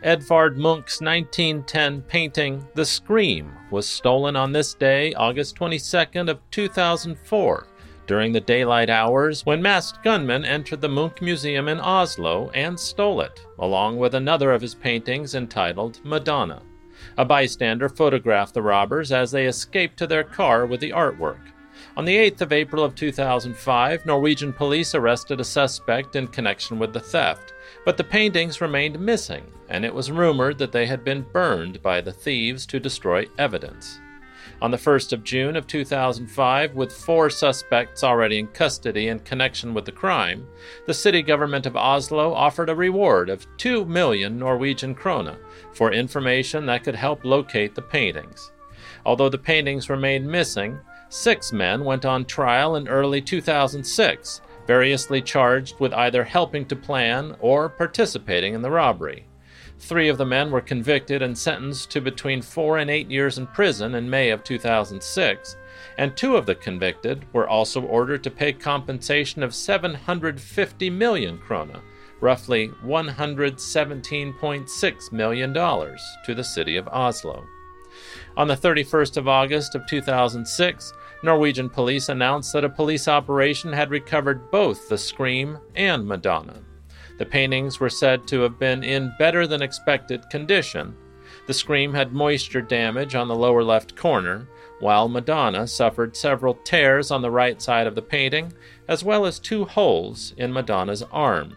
Edvard Munch's 1910 painting, The Scream, was stolen on this day, August 22nd of 2004, during the daylight hours when masked gunmen entered the Munch Museum in Oslo and stole it, along with another of his paintings entitled Madonna. A bystander photographed the robbers as they escaped to their car with the artwork. On the 8th of April of 2005, Norwegian police arrested a suspect in connection with the theft, but the paintings remained missing, and it was rumored that they had been burned by the thieves to destroy evidence. On the 1st of June of 2005, with 4 suspects already in custody in connection with the crime, the city government of Oslo offered a reward of 2 million Norwegian krone for information that could help locate the paintings. Although the paintings remained missing, 6 men went on trial in early 2006, variously charged with either helping to plan or participating in the robbery. 3 of the men were convicted and sentenced to between 4 and 8 years in prison in May of 2006, and 2 of the convicted were also ordered to pay compensation of 750 million krone, roughly $117.6 million, to the city of Oslo. On the 31st of August of 2006, Norwegian police announced that a police operation had recovered both The Scream and Madonna. The paintings were said to have been in better-than-expected condition. The Scream had moisture damage on the lower left corner, while Madonna suffered several tears on the right side of the painting, as well as 2 holes in Madonna's arm.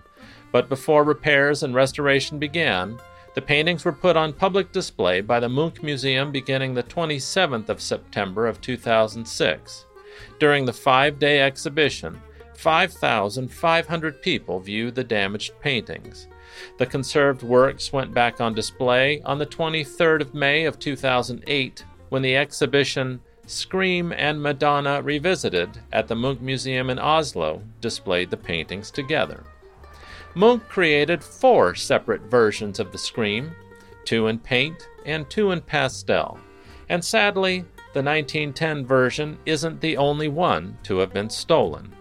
But before repairs and restoration began, the paintings were put on public display by the Munch Museum beginning the 27th of September of 2006. During the 5-day exhibition, 5,500 people viewed the damaged paintings. The conserved works went back on display on the 23rd of May of 2008, when the exhibition Scream and Madonna Revisited at the Munch Museum in Oslo displayed the paintings together. Munch created 4 separate versions of The Scream, 2 in paint and 2 in pastel, and sadly, the 1910 version isn't the only one to have been stolen.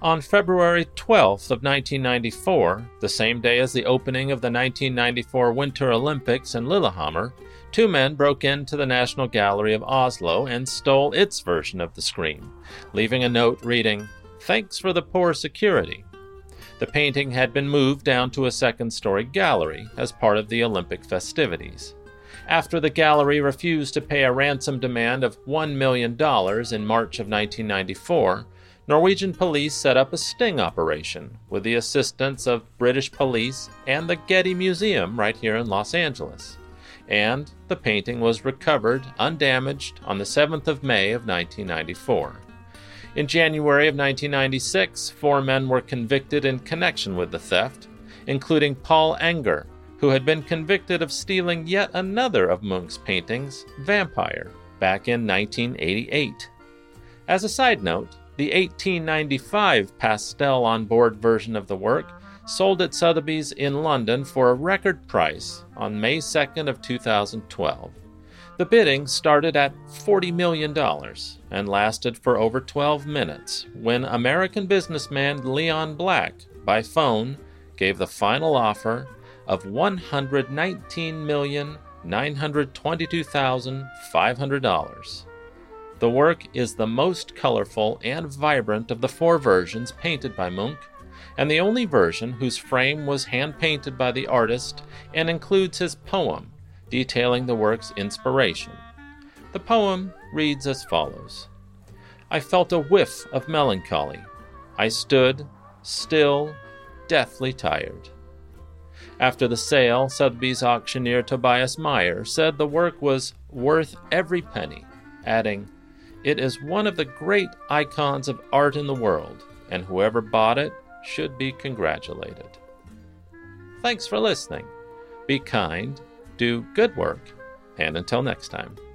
On February 12th of 1994, the same day as the opening of the 1994 Winter Olympics in Lillehammer, 2 men broke into the National Gallery of Oslo and stole its version of The Scream, leaving a note reading, "Thanks for the poor security." The painting had been moved down to a second-story gallery as part of the Olympic festivities. After the gallery refused to pay a ransom demand of $1 million in March of 1994, Norwegian police set up a sting operation with the assistance of British police and the Getty Museum right here in Los Angeles. And the painting was recovered undamaged on the 7th of May of 1994. In January of 1996, 4 men were convicted in connection with the theft, including Paul Enger, who had been convicted of stealing yet another of Munch's paintings, Vampire, back in 1988. As a side note, the 1895 pastel-on-board version of the work sold at Sotheby's in London for a record price on May 2nd of 2012. The bidding started at $40 million and lasted for over 12 minutes when American businessman Leon Black, by phone, gave the final offer of $119,922,500. The work is the most colorful and vibrant of the 4 versions painted by Munch, and the only version whose frame was hand-painted by the artist and includes his poem, detailing the work's inspiration. The poem reads as follows. I felt a whiff of melancholy. I stood, still, deathly tired. After the sale, Sotheby's auctioneer Tobias Meyer said the work was worth every penny, adding, It is one of the great icons of art in the world, and whoever bought it should be congratulated. Thanks for listening. Be kind, do good work, and until next time.